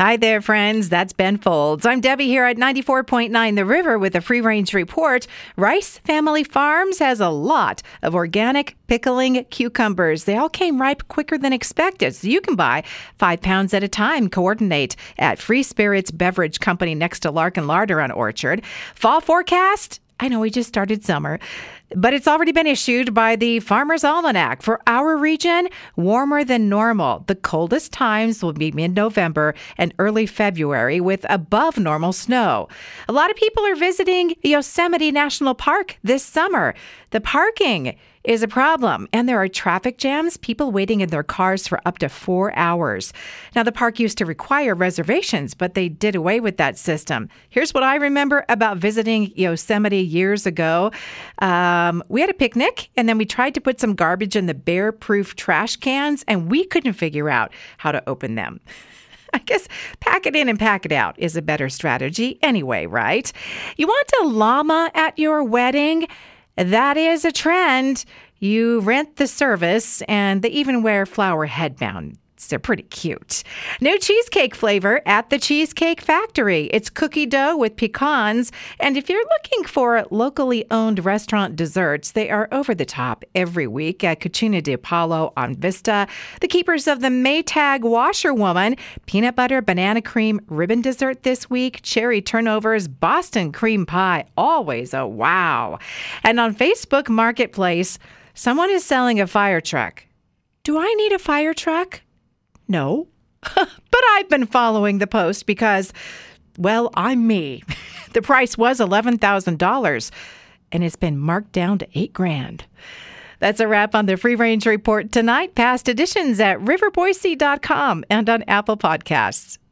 Hi there, friends. That's Ben Folds. I'm Debbie here at 94.9 The River with a free-range report. Rice Family Farms has a lot of organic pickling cucumbers. They all came ripe quicker than expected, so you can buy 5 pounds at a time. Coordinate at Free Spirits Beverage Company next to Lark and Larder on Orchard. Fall forecast? I know we just started summer, but it's already been issued by the Farmers' Almanac. For our region, warmer than normal. The coldest times will be mid-November and early February with above-normal snow. A lot of people are visiting Yosemite National Park this summer. The parking is a problem, and there are traffic jams, people waiting in their cars for up to 4 hours. Now, the park used to require reservations, but they did away with that system. Here's what I remember about visiting Yosemite years ago. We had a picnic, and then we tried to put some garbage in the bear-proof trash cans, and we couldn't figure out how to open them. I guess pack it in and pack it out is a better strategy anyway, right? You want a llama at your wedding? That is a trend. You rent the service, and they even wear flower headbands. They're pretty cute. New cheesecake flavor at the Cheesecake Factory. It's cookie dough with pecans. And if you're looking for locally owned restaurant desserts, they are over the top every week at Cucina de Apollo on Vista. The keepers of the Maytag Washerwoman, peanut butter, banana cream, ribbon dessert this week, cherry turnovers, Boston cream pie, always a wow. And on Facebook Marketplace, someone is selling a fire truck. Do I need a fire truck? No, but I've been following the post because, well, I'm me. The price was $11,000 and it's been marked down to $8,000. That's a wrap on the Free Range Report tonight. Past editions at RiverBoise.com and on Apple Podcasts.